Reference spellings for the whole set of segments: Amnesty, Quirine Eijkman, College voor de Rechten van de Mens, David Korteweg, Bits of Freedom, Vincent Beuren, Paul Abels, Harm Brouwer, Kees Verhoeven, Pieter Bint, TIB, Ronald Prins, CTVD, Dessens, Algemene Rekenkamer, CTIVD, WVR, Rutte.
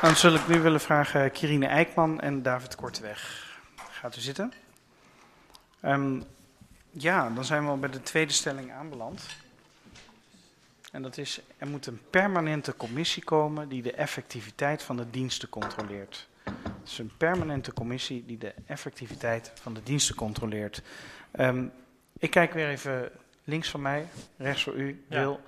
Dan zul ik nu willen vragen Quirine Eijkman en David Korteweg. Gaat u zitten? Dan zijn we al bij de tweede stelling aanbeland. En dat is, er moet een permanente commissie komen die de effectiviteit van de diensten controleert. Het is een permanente commissie die de effectiviteit van de diensten controleert. Ik kijk weer even links van mij, rechts voor u, Wil,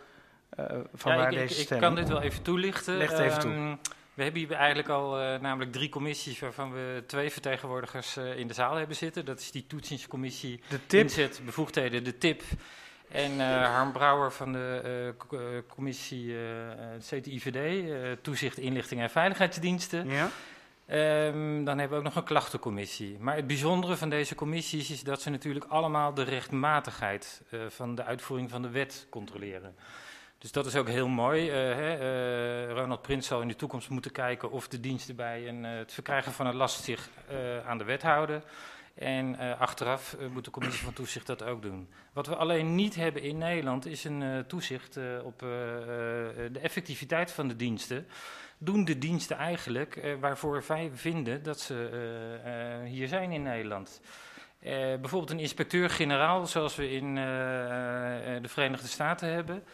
van waar deze stelling... Ik kan dit wel even toelichten. Leg het even toe. We hebben hier eigenlijk al namelijk 3 commissies waarvan we 2 vertegenwoordigers in de zaal hebben zitten. Dat is die toetsingscommissie, de TIB, inzet, bevoegdheden, de TIB en Harm Brouwer van de commissie CTIVD, toezicht, inlichting en veiligheidsdiensten. Ja. Dan hebben we ook nog een klachtencommissie. Maar het bijzondere van deze commissies is dat ze natuurlijk allemaal de rechtmatigheid van de uitvoering van de wet controleren. Dus dat is ook heel mooi. Ronald Prins zal in de toekomst moeten kijken of de diensten bij het verkrijgen van een last zich aan de wet houden. En achteraf moet de commissie van toezicht dat ook doen. Wat we alleen niet hebben in Nederland is een toezicht op de effectiviteit van de diensten. Doen de diensten eigenlijk waarvoor wij vinden dat ze hier zijn in Nederland? Bijvoorbeeld een inspecteur-generaal zoals we in de Verenigde Staten hebben.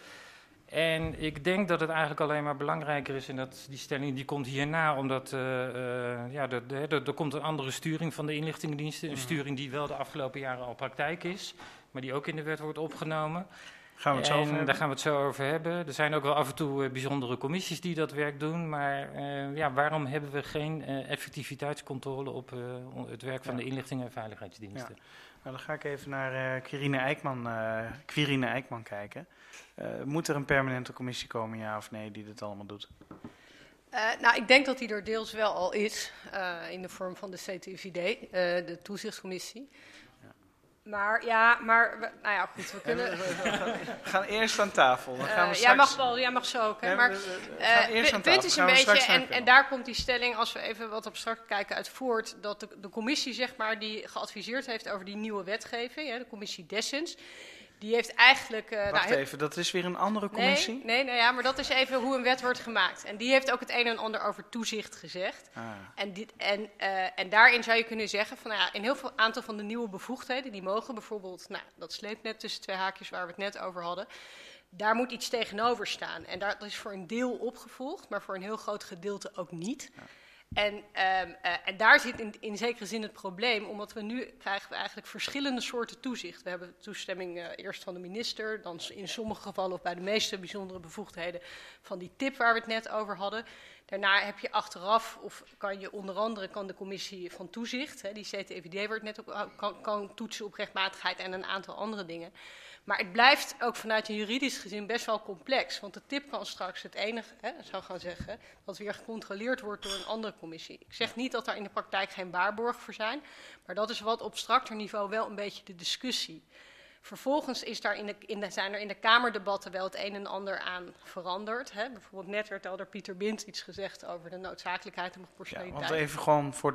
En ik denk dat het eigenlijk alleen maar belangrijker is, en dat die stelling die komt hierna, omdat er komt een andere sturing van de inlichtingendiensten. Een sturing die wel de afgelopen jaren al praktijk is, maar die ook in de wet wordt opgenomen. Daar gaan we het zo over hebben. Er zijn ook wel af en toe bijzondere commissies die dat werk doen, maar waarom hebben we geen effectiviteitscontrole op het werk van de inlichting- en veiligheidsdiensten? Ja. Nou, dan ga ik even naar Quirine Eijkman kijken. Moet er een permanente commissie komen, ja of nee, die dit allemaal doet? Ik denk dat die er deels wel al is, in de vorm van de CTVD, de toezichtscommissie. Ja. Maar goed, we kunnen... We gaan eerst aan tafel. Dan gaan we straks... jij mag zo ook. Hè? Maar, het punt is een beetje, en daar komt die stelling, als we even wat abstract kijken, uit voort, dat de commissie, zeg maar, die geadviseerd heeft over die nieuwe wetgeving, hè, de commissie Dessens, die heeft eigenlijk... Wacht even, dat is weer een andere commissie? Nee, maar dat is even hoe een wet wordt gemaakt. En die heeft ook het een en ander over toezicht gezegd. Ah. En daarin zou je kunnen zeggen, van, een heel veel aantal van de nieuwe bevoegdheden, die mogen bijvoorbeeld, dat sleepnet tussen 2 haakjes waar we het net over hadden, daar moet iets tegenover staan. En dat is voor een deel opgevolgd, maar voor een heel groot gedeelte ook niet. Ja. En daar zit in zekere zin het probleem, omdat we nu krijgen we eigenlijk verschillende soorten toezicht. We hebben toestemming eerst van de minister, dan in sommige gevallen of bij de meeste bijzondere bevoegdheden van die TIB waar we het net over hadden. Daarna heb je achteraf, of kan de commissie van toezicht, die CTVD wordt net op, kan toetsen op rechtmatigheid en een aantal andere dingen. Maar het blijft ook vanuit een juridisch gezin best wel complex. Want de TIB kan straks het enige, zou gaan zeggen, dat weer gecontroleerd wordt door een andere commissie. Ik zeg niet dat daar in de praktijk geen waarborgen voor zijn. Maar dat is wat op strikter niveau wel een beetje de discussie. Vervolgens is daar zijn er in de Kamerdebatten wel het een en ander aan veranderd. Hè? Bijvoorbeeld net werd al door Pieter Bint iets gezegd over de noodzakelijkheid en proportionaliteit. Ja, want even gewoon voor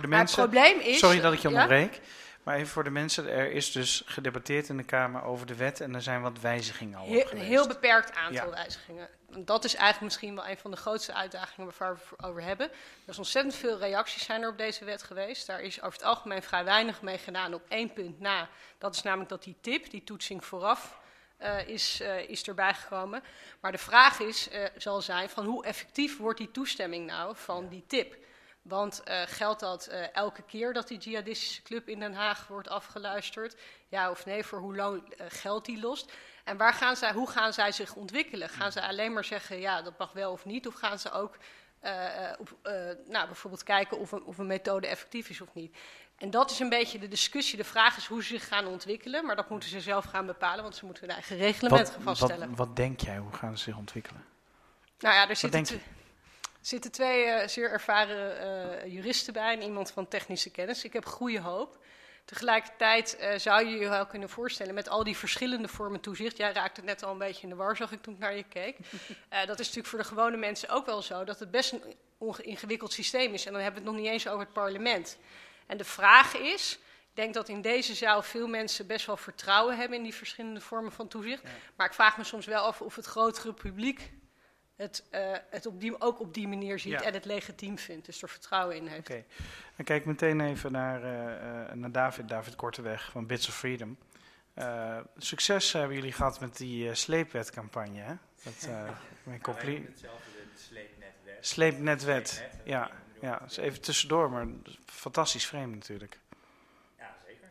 de mensen... Het probleem is... Sorry dat ik je onderbreek. Maar even voor de mensen, er is dus gedebatteerd in de Kamer over de wet en er zijn wat wijzigingen al op geweest. Een heel beperkt aantal wijzigingen. Dat is eigenlijk misschien wel een van de grootste uitdagingen waar we het over hebben. Er is ontzettend veel reacties zijn er op deze wet geweest. Daar is over het algemeen vrij weinig mee gedaan op één punt na. Dat is namelijk dat die TIB, die toetsing vooraf, is erbij gekomen. Maar de vraag zal zijn van hoe effectief wordt die toestemming nou van die TIB? Want geldt dat elke keer dat die jihadistische club in Den Haag wordt afgeluisterd? Ja of nee, voor hoe lang geldt die los? En hoe gaan zij zich ontwikkelen? Gaan ze alleen maar zeggen, dat mag wel of niet? Of gaan ze ook bijvoorbeeld kijken of een methode effectief is of niet? En dat is een beetje de discussie. De vraag is hoe ze zich gaan ontwikkelen. Maar dat moeten ze zelf gaan bepalen, want ze moeten hun eigen reglement gaan vaststellen. Wat denk jij? Hoe gaan ze zich ontwikkelen? Er zitten 2 zeer ervaren juristen bij en iemand van technische kennis. Ik heb goede hoop. Tegelijkertijd zou je je wel kunnen voorstellen met al die verschillende vormen toezicht. Jij raakte het net al een beetje in de war, zag ik toen ik naar je keek. Dat is natuurlijk voor de gewone mensen ook wel zo, dat het best een ingewikkeld systeem is. En dan hebben we het nog niet eens over het parlement. En de vraag is... Ik denk dat in deze zaal veel mensen best wel vertrouwen hebben in die verschillende vormen van toezicht. Ja. Maar ik vraag me soms wel af of het grotere publiek het ook op die manier ziet en het legitiem vindt, dus er vertrouwen in heeft. Oké, dan kijk ik meteen even naar David Korteweg van Bits of Freedom. Succes hebben jullie gehad met die sleepwetcampagne, hè? Sleepnetwet, ja, dus even tussendoor, maar fantastisch frame natuurlijk. Ja, zeker.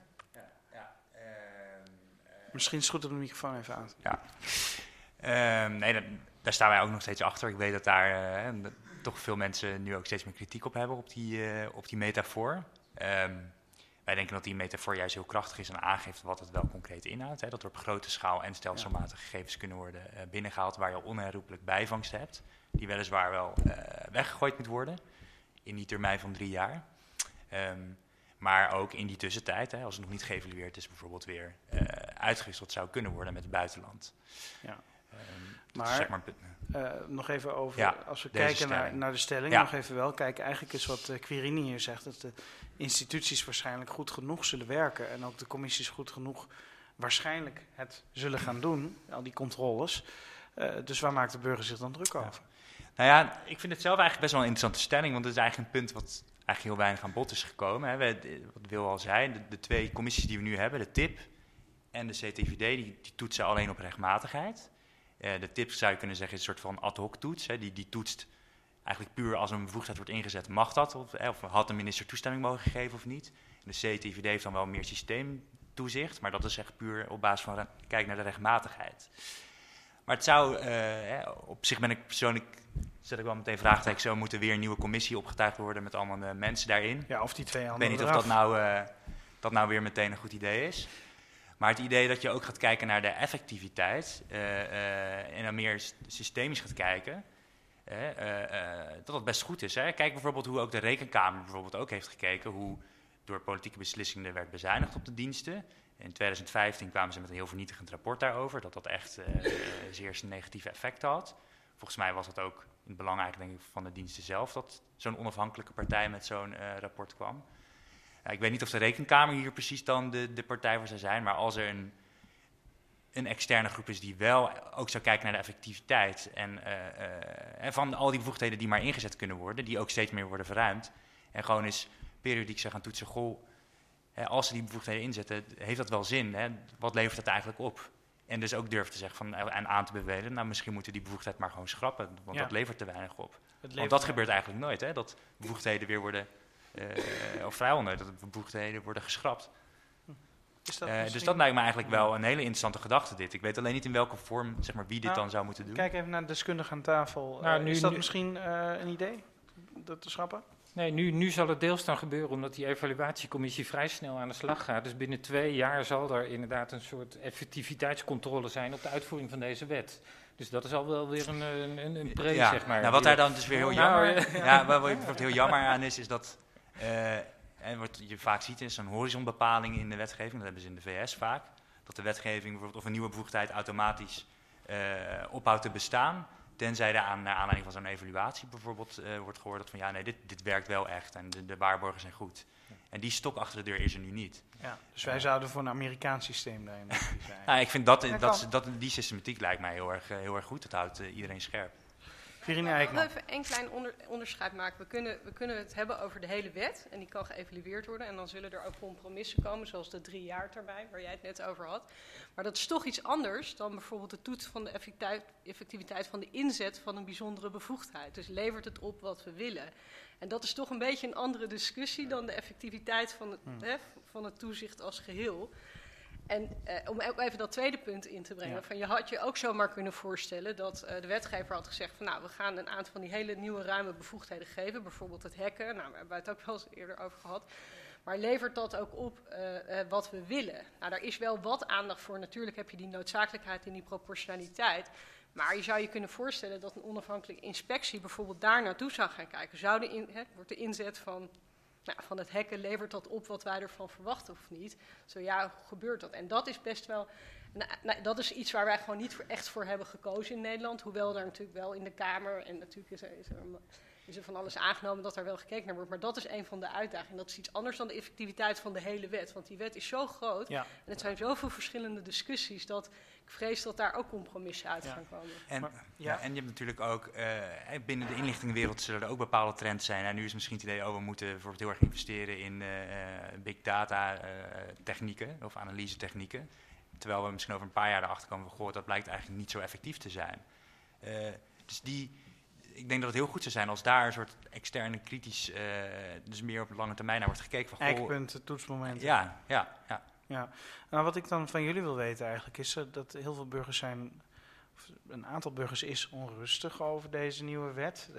Misschien is het goed om de microfoon even aan te doen. Ja. Nee, daar staan wij ook nog steeds achter. Ik weet dat daar toch veel mensen nu ook steeds meer kritiek op hebben op die metafoor. Wij denken dat die metafoor juist heel krachtig is en aangeeft wat het wel concreet inhoudt. Hè? Dat er op grote schaal en stelselmatig gegevens kunnen worden binnengehaald waar je onherroepelijk bijvangst hebt. Die weliswaar wel weggegooid moet worden in die termijn van 3 jaar. Maar ook in die tussentijd, hè, als het nog niet geëvalueerd is, bijvoorbeeld weer uitgewisseld zou kunnen worden met het buitenland. Ja. Maar, zeg maar nog even over, als we kijken naar de stelling, nog even wel kijken. Eigenlijk is wat Quirine hier zegt, dat de instituties waarschijnlijk goed genoeg zullen werken en ook de commissies goed genoeg waarschijnlijk het zullen gaan doen, al die controles. Dus waar maakt de burger zich dan druk over? Ja. Nou ja, ik vind het zelf eigenlijk best wel een interessante stelling, want het is eigenlijk een punt wat eigenlijk heel weinig aan bod is gekomen. Hè. Wat Wil al zei, de 2 commissies die we nu hebben, de TIB en de CTVD, die toetsen alleen op rechtmatigheid. De TIB zou je kunnen zeggen is een soort van ad hoc toets. Hè. Die toetst eigenlijk puur als een bevoegdheid wordt ingezet, mag dat? Of had de minister toestemming mogen geven of niet? En de CTIVD heeft dan wel meer systeemtoezicht, maar dat is echt puur op basis van kijk naar de rechtmatigheid. Maar het zou, op zich ben ik persoonlijk, zet ik wel meteen vraagteken, zo moet er weer een nieuwe commissie opgetuigd worden met allemaal mensen daarin. Ja, of die 2 anderen. Ik weet niet of dat nou weer meteen een goed idee is. Maar het idee dat je ook gaat kijken naar de effectiviteit en dan meer systemisch gaat kijken, dat best goed is. Hè? Kijk bijvoorbeeld hoe ook de Rekenkamer bijvoorbeeld ook heeft gekeken hoe door politieke beslissingen werd bezuinigd op de diensten. In 2015 kwamen ze met een heel vernietigend rapport daarover, dat echt zeer negatieve effecten had. Volgens mij was dat ook in het belang eigenlijk, denk ik, van de diensten zelf dat zo'n onafhankelijke partij met zo'n rapport kwam. Ik weet niet of de Rekenkamer hier precies dan de partij voor zou zijn, maar als er een externe groep is die wel ook zou kijken naar de effectiviteit en van al die bevoegdheden die maar ingezet kunnen worden, die ook steeds meer worden verruimd, en gewoon eens periodiek zou gaan toetsen, goh, als ze die bevoegdheden inzetten, heeft dat wel zin? Hè? Wat levert dat eigenlijk op? En dus ook durf te zeggen en aan te bevelen, nou misschien moeten die bevoegdheid maar gewoon schrappen, want dat levert te weinig op. Want dat gebeurt eigenlijk nooit, hè? Dat bevoegdheden weer worden... of vrijwel dat de bevoegdheden worden geschrapt. Dus dat lijkt me eigenlijk wel een hele interessante gedachte dit. Ik weet alleen niet in welke vorm, zeg maar, wie dit dan zou moeten doen. Kijk even naar de deskundige aan tafel. Is dat nu misschien een idee, dat te schrappen? Nee, nu zal het deels dan gebeuren omdat die evaluatiecommissie vrij snel aan de slag gaat. Dus binnen 2 jaar zal er inderdaad een soort effectiviteitscontrole zijn op de uitvoering van deze wet. Dus dat is al wel weer een pre, zeg maar. Nou, wat daar dan dus weer heel jammer aan is dat... en wat je vaak ziet is een horizonbepaling in de wetgeving, dat hebben ze in de VS vaak, dat de wetgeving bijvoorbeeld of een nieuwe bevoegdheid automatisch ophoudt te bestaan, tenzij er naar aanleiding van zo'n evaluatie bijvoorbeeld wordt gehoord dat van ja nee, dit werkt wel echt en de waarborgen zijn goed. En die stok achter de deur is er nu niet. Ja, dus wij zouden voor een Amerikaans systeem daarin zijn. Nou, ik vind dat die systematiek lijkt mij heel erg goed, dat houdt iedereen scherp. Ik wil even een klein onderscheid maken. We kunnen het hebben over de hele wet en die kan geëvalueerd worden. En dan zullen er ook compromissen komen, zoals de 3 jaar termijn, waar jij het net over had. Maar dat is toch iets anders dan bijvoorbeeld de toets van de effectiviteit van de inzet van een bijzondere bevoegdheid. Dus levert het op wat we willen? En dat is toch een beetje een andere discussie dan de effectiviteit van het toezicht als geheel. En om even dat tweede punt in te brengen, van je had je ook zomaar kunnen voorstellen dat de wetgever had gezegd van nou, we gaan een aantal van die hele nieuwe ruime bevoegdheden geven, bijvoorbeeld het hacken, nou, daar hebben we het ook wel eens eerder over gehad, maar levert dat ook op wat we willen? Nou, daar is wel wat aandacht voor, natuurlijk heb je die noodzakelijkheid en die proportionaliteit, maar je zou je kunnen voorstellen dat een onafhankelijke inspectie bijvoorbeeld daar naartoe zou gaan kijken. Wordt de inzet van het hacken, levert dat op wat wij ervan verwachten of niet? Zo ja, gebeurt dat. En dat is best wel... dat is iets waar wij gewoon niet echt voor hebben gekozen in Nederland. Hoewel daar natuurlijk wel in de Kamer... en natuurlijk is er is er van alles aangenomen dat daar wel gekeken naar wordt. Maar dat is een van de uitdagingen. Dat is iets anders dan de effectiviteit van de hele wet. Want die wet is zo groot ja. en het zijn zoveel verschillende discussies dat ik vrees dat daar ook compromissen uit gaan komen. En, maar, ja, en je hebt natuurlijk ook, binnen de inlichtingenwereld zullen er ook bepaalde trends zijn. En nu is misschien het idee, we moeten bijvoorbeeld heel erg investeren in big data technieken of analyse technieken. Terwijl we misschien over een paar jaar erachter komen van, goh, dat blijkt eigenlijk niet zo effectief te zijn. Dus ik denk dat het heel goed zou zijn als daar een soort externe kritisch, dus meer op de lange termijn naar wordt gekeken. Eikpunt, toetsmoment. Ja. Nou, wat ik dan van jullie wil weten eigenlijk is dat heel veel burgers zijn, of een aantal burgers is onrustig over deze nieuwe wet.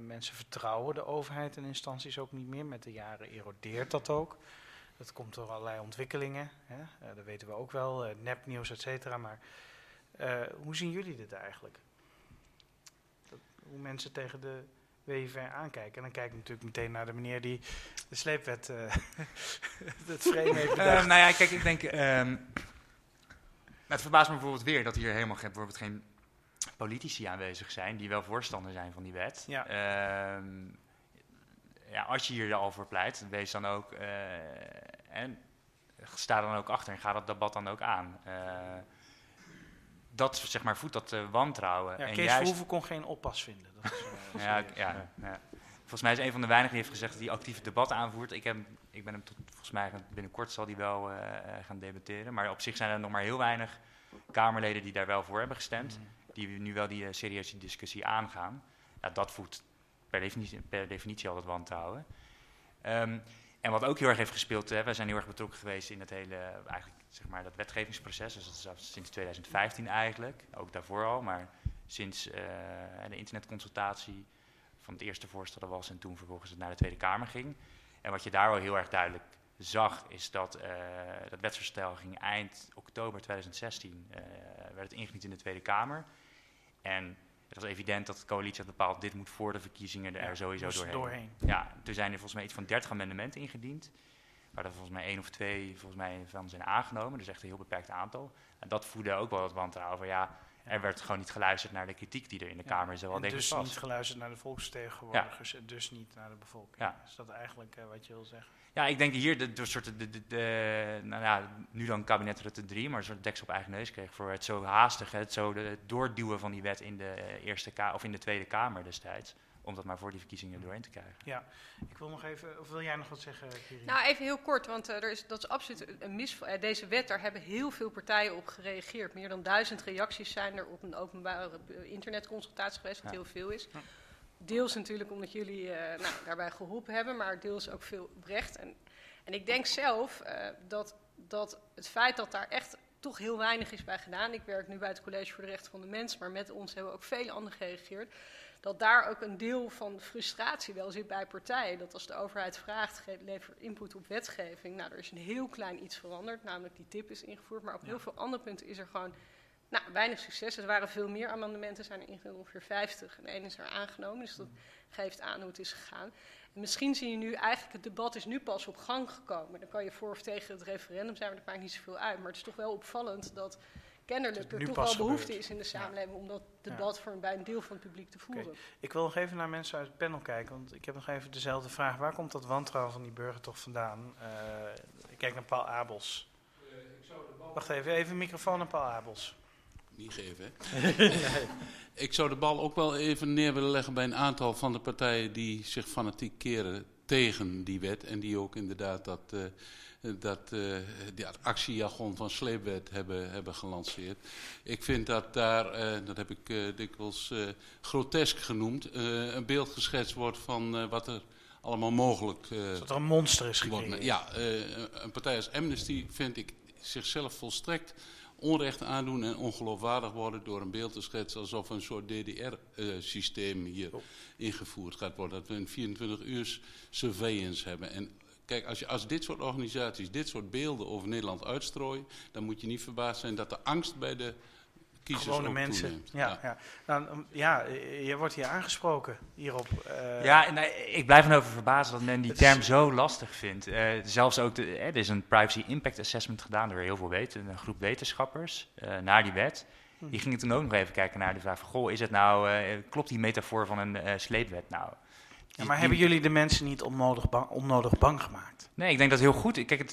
Mensen vertrouwen de overheid en instanties ook niet meer. Met de jaren erodeert dat ook. Dat komt door allerlei ontwikkelingen. Hè? Dat weten we ook wel, nepnieuws, et cetera. Maar hoe zien jullie dit eigenlijk? Hoe mensen tegen de WVR aankijken. En dan kijk ik natuurlijk meteen naar de meneer die de sleepwet het frame heeft bedacht. Nou ja, kijk, ik denk... het verbaast me bijvoorbeeld weer dat hier helemaal geen politici aanwezig zijn die wel voorstander zijn van die wet. Ja. Ja, als je hier al voor pleit, wees dan ook... en sta dan ook achter en ga dat debat dan ook aan. Dat, zeg maar, voedt dat wantrouwen. Ja, en Kees Verhoeven kon geen oppas vinden. Dat is, ja. Volgens mij is een van de weinigen die heeft gezegd dat hij actief het debat aanvoert. Ik ben hem volgens mij binnenkort zal hij wel gaan debatteren. Maar op zich zijn er nog maar heel weinig Kamerleden die daar wel voor hebben gestemd. Mm. Die nu wel die serieuze discussie aangaan. Ja, dat voedt per definitie al dat wantrouwen. En wat ook heel erg heeft gespeeld, wij zijn heel erg betrokken geweest in het hele, eigenlijk, zeg maar, dat wetgevingsproces. Dus dat is sinds 2015 eigenlijk, ook daarvoor al, maar sinds de internetconsultatie van het eerste voorstel er was en toen vervolgens het naar de Tweede Kamer ging. En wat je daar wel heel erg duidelijk zag, is dat dat wetsvoorstel ging eind oktober 2016, werd het ingediend in de Tweede Kamer. En het was evident dat de coalitie had bepaald, dit moet voor de verkiezingen er sowieso doorheen. Ja, toen zijn er volgens mij iets van 30 amendementen ingediend. Waar er volgens mij 1 of 2 van zijn aangenomen. Dus echt een heel beperkt aantal. En dat voedde ook wel wat wantrouwen van er werd gewoon niet geluisterd naar de kritiek die er in de Kamer is. Dus niet geluisterd naar de volksvertegenwoordigers en dus niet naar de bevolking. Ja. Is dat eigenlijk wat je wil zeggen? Ja, ik denk hier nu dan kabinet Rutte 3, maar een soort deksel op eigen neus kreeg voor het zo haastig, het doorduwen van die wet in de in de Tweede Kamer destijds. Om dat maar voor die verkiezingen doorheen te krijgen. Ja, ik wil nog even... Of wil jij nog wat zeggen, Quirine? Nou, even heel kort, want dat is absoluut een misvatting. Deze wet, daar hebben heel veel partijen op gereageerd. Meer dan 1000 reacties zijn er op een openbare internetconsultatie geweest, wat heel veel is. Ja. Deels natuurlijk omdat jullie daarbij geholpen hebben, maar deels ook veel oprecht. En ik denk zelf dat het feit dat daar echt toch heel weinig is bij gedaan. Ik werk nu bij het College voor de Rechten van de Mens, maar met ons hebben ook vele anderen gereageerd. Dat daar ook een deel van frustratie wel zit bij partijen. Dat als de overheid vraagt, lever input op wetgeving. Nou, er is een heel klein iets veranderd, namelijk die TIB is ingevoerd. Maar op heel veel andere punten is er gewoon weinig succes. Er waren veel meer amendementen, zijn er ingediend ongeveer 50. En 1 is er aangenomen, dus dat geeft aan hoe het is gegaan. En misschien zie je nu eigenlijk, het debat is nu pas op gang gekomen. Dan kan je voor of tegen het referendum zijn, maar dat maakt niet zoveel uit. Maar het is toch wel opvallend dat... Kennelijk er toch wel behoefte is in de samenleving om dat debat bij een deel van het publiek te voeren. Okay. Ik wil nog even naar mensen uit het panel kijken, want ik heb nog even dezelfde vraag. Waar komt dat wantrouwen van die burger toch vandaan? Ik kijk naar Paul Abels. Wacht even microfoon naar Paul Abels. Niet geven, hè? Ik zou de bal ook wel even neer willen leggen bij een aantal van de partijen die zich fanatiek keren tegen die wet en die ook inderdaad die actiejargon van sleepwet hebben gelanceerd. Ik vind dat daar, dat heb ik dikwijls grotesk genoemd, een beeld geschetst wordt van wat er allemaal mogelijk... dat er een monster is geworden. Ja, een partij als Amnesty vind ik zichzelf volstrekt onrecht aandoen en ongeloofwaardig worden door een beeld te schetsen alsof een soort DDR-systeem hier ingevoerd gaat worden. Dat we een 24 uur surveillance hebben. En kijk, als dit soort organisaties dit soort beelden over Nederland uitstrooien, dan moet je niet verbaasd zijn dat de angst bij de kiezers gewone mensen toeneemt. Ja. Nou, je wordt hier aangesproken hierop. Ik blijf erover verbazen dat men die term zo lastig vindt. Zelfs ook, er is een privacy impact assessment gedaan door heel veel een groep wetenschappers naar die wet. Die gingen toen ook nog even kijken naar de vraag van, klopt die metafoor van een sleepwet nou? Ja, maar hebben jullie de mensen niet onnodig bang gemaakt? Nee, ik denk dat heel goed. Kijk,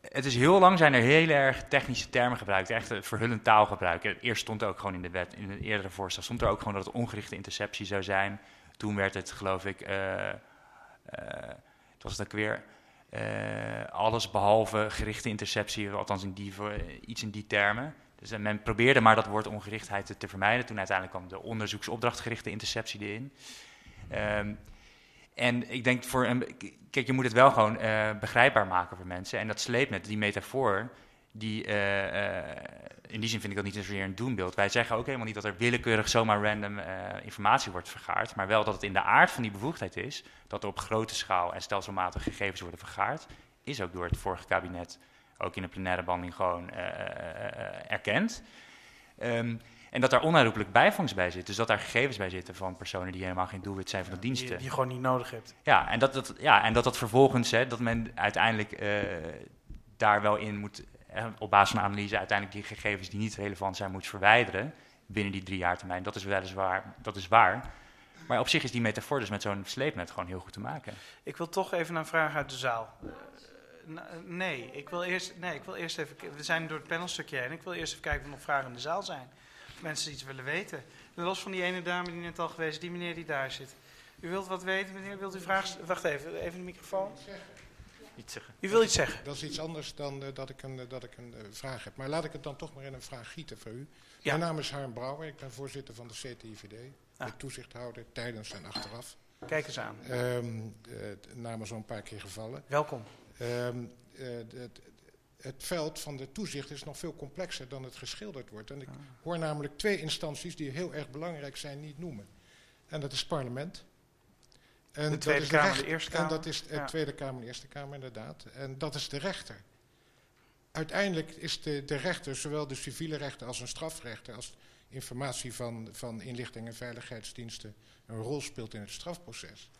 het is heel lang zijn er heel erg technische termen gebruikt. Echt verhullend taalgebruik. Eerst stond er ook gewoon in de wet, in het eerdere voorstel, stond er ook gewoon dat het ongerichte interceptie zou zijn. Toen werd het, geloof ik, het was het ook weer, alles behalve gerichte interceptie, althans iets in die termen. Dus men probeerde maar dat woord ongerichtheid te vermijden. Toen uiteindelijk kwam de onderzoeksopdrachtgerichte interceptie erin. En ik denk kijk, je moet het wel gewoon begrijpbaar maken voor mensen. En dat sleepnet, die metafoor, in die zin vind ik dat niet zozeer een doembeeld. Wij zeggen ook helemaal niet dat er willekeurig zomaar random informatie wordt vergaard, maar wel dat het in de aard van die bevoegdheid is, dat er op grote schaal en stelselmatig gegevens worden vergaard, is ook door het vorige kabinet, ook in de plenaire behandeling, gewoon erkend. En dat daar onherroepelijk bijvangst bij zit. Dus dat daar gegevens bij zitten van personen die helemaal geen doelwit zijn van de diensten. Die je gewoon niet nodig hebt. Ja, en dat vervolgens, dat men uiteindelijk daar wel in moet, op basis van analyse, uiteindelijk die gegevens die niet relevant zijn, moet verwijderen binnen die 3 jaar termijn. Dat is weliswaar, dat is waar. Maar op zich is die metafoor dus met zo'n sleepnet gewoon heel goed te maken. Ik wil toch even een vraag uit de zaal. Ik wil eerst even... We zijn door het panelstukje heen. Ik wil eerst even kijken of er nog vragen in de zaal zijn. Mensen iets willen weten. Los van die ene dame die net al geweest is, die meneer die daar zit. U wilt wat weten, meneer? Wilt u vragen? Wacht even de microfoon. U wil iets zeggen. Dat is iets anders dan dat ik een vraag heb. Maar laat ik het dan toch maar in een vraag gieten voor u. Ja. Mijn naam is Harm Brouwer. Ik ben voorzitter van de CTIVD. De toezichthouder tijdens en achteraf. Kijk eens aan. Namen zo'n paar keer gevallen. Welkom. Het veld van de toezicht is nog veel complexer dan het geschilderd wordt. En ik hoor namelijk 2 instanties die heel erg belangrijk zijn niet noemen. En dat is het parlement. En de Tweede Kamer, de Eerste Kamer. En dat is de Tweede Kamer, de Eerste Kamer, inderdaad. En dat is de rechter. Uiteindelijk is de rechter, zowel de civiele rechter als een strafrechter, als informatie van inlichting en veiligheidsdiensten een rol speelt in het strafproces,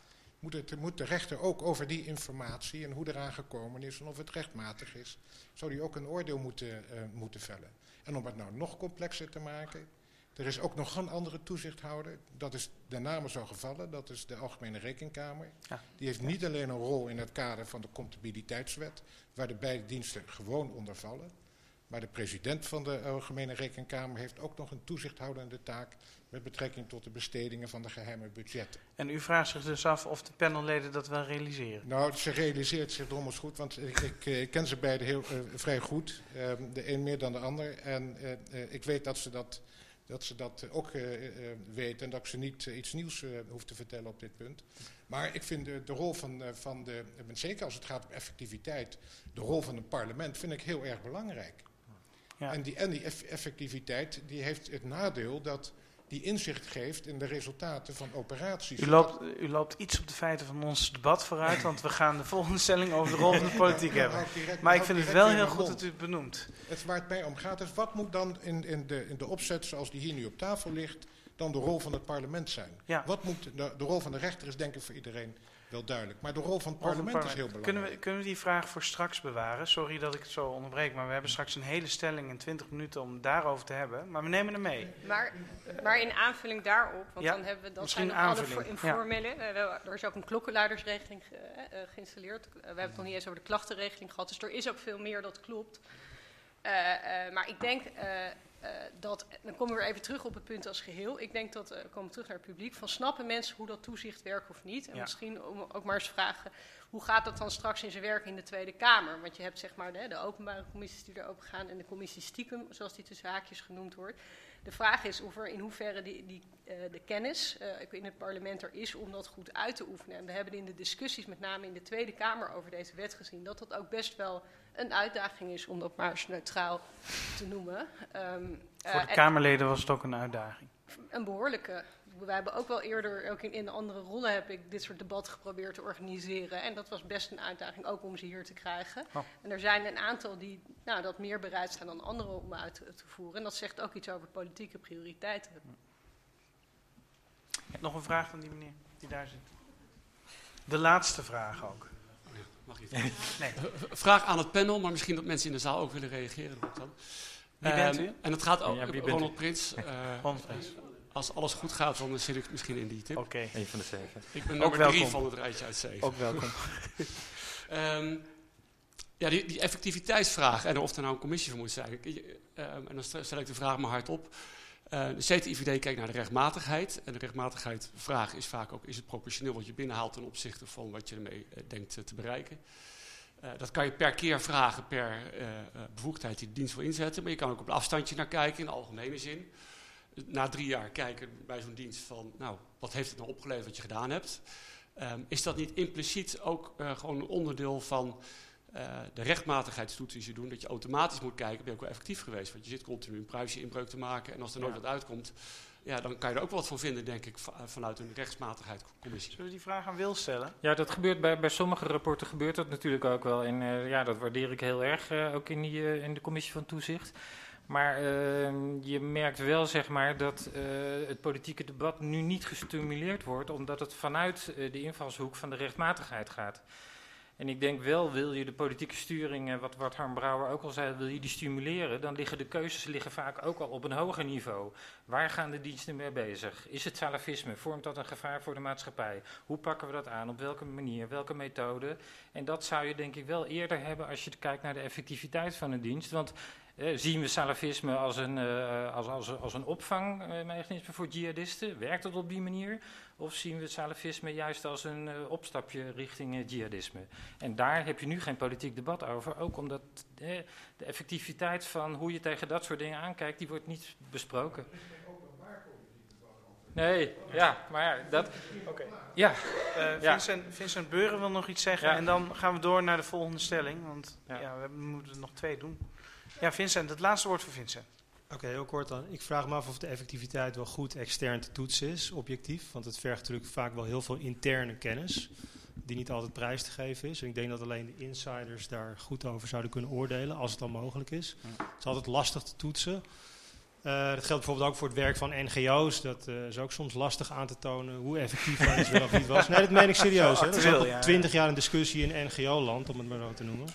moet de rechter ook over die informatie en hoe eraan gekomen is en of het rechtmatig is, zou die ook een oordeel moeten vellen. En om het nou nog complexer te maken, er is ook nog een andere toezichthouder, dat is de naam is al gevallen, dat is de Algemene Rekenkamer. Ja. Die heeft niet alleen een rol in het kader van de comptabiliteitswet, waar de beide diensten gewoon onder vallen, maar de president van de Algemene Rekenkamer heeft ook nog een toezichthoudende taak met betrekking tot de bestedingen van de geheime budgetten. En u vraagt zich dus af of de panelleden dat wel realiseren? Nou, ze realiseert zich drommels goed, want ik ken ze beide vrij goed. De een meer dan de ander. En ik weet dat ze dat ook weten en dat ik ze niet iets nieuws hoef te vertellen op dit punt. Maar ik vind de rol van de... Zeker als het gaat om effectiviteit, de rol van het parlement vind ik heel erg belangrijk. Ja. En die effectiviteit die heeft het nadeel dat die inzicht geeft in de resultaten van operaties. U loopt iets op de feiten van ons debat vooruit, want we gaan de volgende stelling over de rol van de politiek hebben. Maar ik vind het wel heel goed dat u het benoemt. Het waar het mij om gaat is, wat moet dan in de opzet zoals die hier nu op tafel ligt, dan de rol van het parlement zijn? Ja. Wat moet de rol van de rechter is, denk ik, voor iedereen wel duidelijk. Maar de rol van het parlement is heel belangrijk. Kunnen we die vraag voor straks bewaren? Sorry dat ik het zo onderbreek, maar we hebben straks een hele stelling in 20 minuten om daarover te hebben. Maar we nemen hem mee. Maar in aanvulling daarop, want dan hebben we dat zijn alle informele. Ja. Er is ook een klokkenluidersregeling geïnstalleerd. We hebben het nog niet eens over de klachtenregeling gehad. Dus er is ook veel meer, dat klopt. Maar ik denk dan komen we weer even terug op het punt als geheel. Ik denk dat, we komen terug naar het publiek, van snappen mensen hoe dat toezicht werkt of niet? En misschien ook maar eens vragen, hoe gaat dat dan straks in zijn werk in de Tweede Kamer? Want je hebt zeg maar de openbare commissies die erover gaan en de commissie stiekem, zoals die tussen haakjes genoemd wordt. De vraag is of er in hoeverre de kennis in het parlement er is om dat goed uit te oefenen. En we hebben in de discussies, met name in de Tweede Kamer, over deze wet gezien dat dat ook best wel een uitdaging is, om dat maar eens neutraal te noemen. Voor de Kamerleden was het ook een uitdaging. Een behoorlijke. We hebben ook wel eerder, ook in andere rollen heb ik dit soort debatten geprobeerd te organiseren. En dat was best een uitdaging, ook om ze hier te krijgen. Oh. En er zijn een aantal die dat meer bereid zijn dan anderen om uit te voeren. En dat zegt ook iets over politieke prioriteiten. Nog een vraag van die meneer die daar zit. De laatste vraag ook. Oh ja, mag ik het? Nee. Vraag aan het panel, maar misschien dat mensen in de zaal ook willen reageren. Dan. Wie bent u? En dat gaat ook over Ronald Prins. Als alles goed gaat, dan zit ik misschien in die tip. Oké, één van de 7. Ik ben nummer 3 van het rijtje uit 7. Ook welkom. Ja, die effectiviteitsvraag en of er nou een commissie voor moet zijn. En dan stel ik de vraag maar hardop. De CTIVD kijkt naar de rechtmatigheid. En de rechtmatigheidsvraag is vaak ook: is het proportioneel wat je binnenhaalt ten opzichte van wat je ermee denkt te bereiken? Dat kan je per keer vragen, per bevoegdheid die de dienst wil inzetten. Maar je kan ook op een afstandje naar kijken, in de algemene zin. Na 3 jaar kijken bij zo'n dienst van, nou, wat heeft het nou opgeleverd wat je gedaan hebt? Is dat niet impliciet ook gewoon een onderdeel van de rechtmatigheidstoets die ze doen? Dat je automatisch moet kijken, ben je ook wel effectief geweest? Want je zit continu een privacy-inbreuk te maken en als er nooit wat uitkomt, ja, dan kan je er ook wat van vinden, denk ik, vanuit een rechtsmatigheidscommissie. Zullen we die vraag aan Wil stellen? Ja, dat gebeurt bij sommige rapporten gebeurt dat natuurlijk ook wel. En ja, dat waardeer ik heel erg, ook in de commissie van toezicht. Maar je merkt wel, zeg maar, dat het politieke debat nu niet gestimuleerd wordt, omdat het vanuit de invalshoek van de rechtmatigheid gaat. En ik denk wel, wil je de politieke sturing, wat Harm Brouwer ook al zei, wil je die stimuleren, dan liggen de keuzes vaak ook al op een hoger niveau. Waar gaan de diensten mee bezig? Is het salafisme? Vormt dat een gevaar voor de maatschappij? Hoe pakken we dat aan? Op welke manier? Welke methode? En dat zou je denk ik wel eerder hebben als je kijkt naar de effectiviteit van een dienst. Want zien we salafisme als een opvangmechanisme voor jihadisten? Werkt dat op die manier? Of zien we salafisme juist als een opstapje richting jihadisme? En daar heb je nu geen politiek debat over. Ook omdat de effectiviteit van hoe je tegen dat soort dingen aankijkt, die wordt niet besproken. Nee, ja, maar dat... Okay. Ja. Vincent Beuren wil nog iets zeggen. Ja. En dan gaan we door naar de volgende stelling. Want we moeten er nog 2 doen. Ja, Vincent, het laatste woord voor Vincent. Oké, heel kort dan. Ik vraag me af of de effectiviteit wel goed extern te toetsen is, objectief. Want het vergt natuurlijk vaak wel heel veel interne kennis, die niet altijd prijs te geven is. En ik denk dat alleen de insiders daar goed over zouden kunnen oordelen, als het dan mogelijk is. Ja. Het is altijd lastig te toetsen. Dat geldt bijvoorbeeld ook voor het werk van NGO's. Dat is ook soms lastig aan te tonen hoe effectief dat is wel of niet was. Nee, dat meen ik serieus. Dat is al 20 jaar een discussie in NGO-land, om het maar zo te noemen.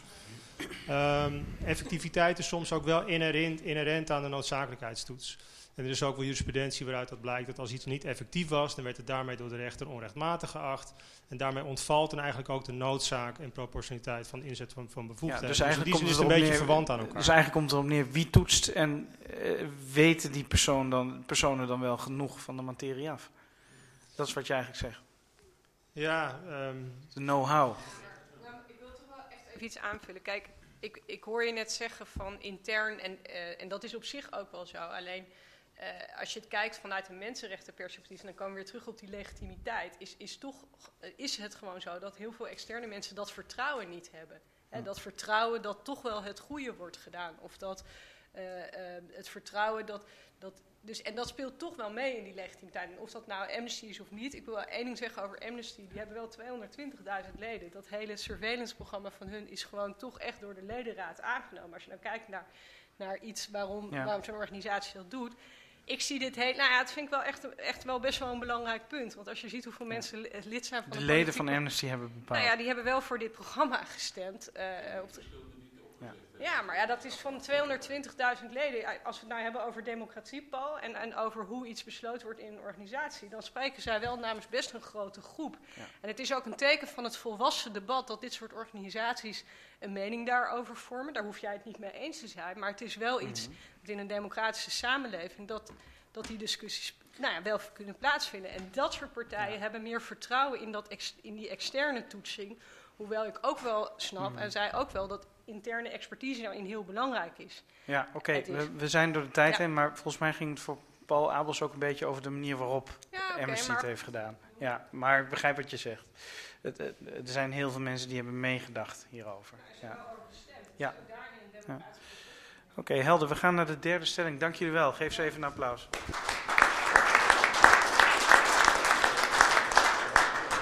Effectiviteit is soms ook wel inherent aan de noodzakelijkheidstoets. En er is ook wel jurisprudentie waaruit dat blijkt dat als iets niet effectief was, dan werd het daarmee door de rechter onrechtmatig geacht. En daarmee ontvalt dan eigenlijk ook de noodzaak en proportionaliteit van de inzet van bevoegdheden. Ja, dus eigenlijk dus in die zin is het een beetje verwant aan elkaar. Dus eigenlijk komt het erop neer wie toetst en weten die personen dan wel genoeg van de materie af. Dat is wat je eigenlijk zegt. Ja. De know-how. Even iets aanvullen. Kijk, ik hoor je net zeggen van intern en dat is op zich ook wel zo. Alleen als je het kijkt vanuit een mensenrechtenperspectief, en dan komen we weer terug op die legitimiteit, is het gewoon zo dat heel veel externe mensen dat vertrouwen niet hebben. Hè, dat vertrouwen dat toch wel het goede wordt gedaan. Of dat het vertrouwen dat dus, en dat speelt toch wel mee in die legitimiteit. En of dat nou Amnesty is of niet. Ik wil wel 1 ding zeggen over Amnesty. Die hebben wel 220.000 leden. Dat hele surveillanceprogramma van hun is gewoon toch echt door de ledenraad aangenomen. Als je nou kijkt naar iets waarom zo'n organisatie dat doet. Ik zie dit heel... Nou ja, het vind ik wel echt wel best wel een belangrijk punt. Want als je ziet hoeveel mensen lid zijn van de leden van Amnesty hebben bepaald. Nou ja, die hebben wel voor dit programma gestemd. Ja, maar ja, dat is van 220.000 leden. Als we het nou hebben over democratie, Paul, en over hoe iets besloten wordt in een organisatie, dan spreken zij wel namens best een grote groep. Ja. En het is ook een teken van het volwassen debat dat dit soort organisaties een mening daarover vormen. Daar hoef jij het niet mee eens te zijn, maar het is wel iets dat in een democratische samenleving dat die discussies wel kunnen plaatsvinden. En dat soort partijen hebben meer vertrouwen in die externe toetsing. Hoewel ik ook wel snap, en zij ook wel, dat interne expertise daarin heel belangrijk is. Ja, oké. We zijn door de tijd heen, maar volgens mij ging het voor Paul Abels ook een beetje over de manier waarop Amnesty het heeft gedaan. Ja, maar ik begrijp wat je zegt. Er zijn heel veel mensen die hebben meegedacht hierover. Oké, helder. We gaan naar de derde stelling. Dank jullie wel. Geef ze even een applaus.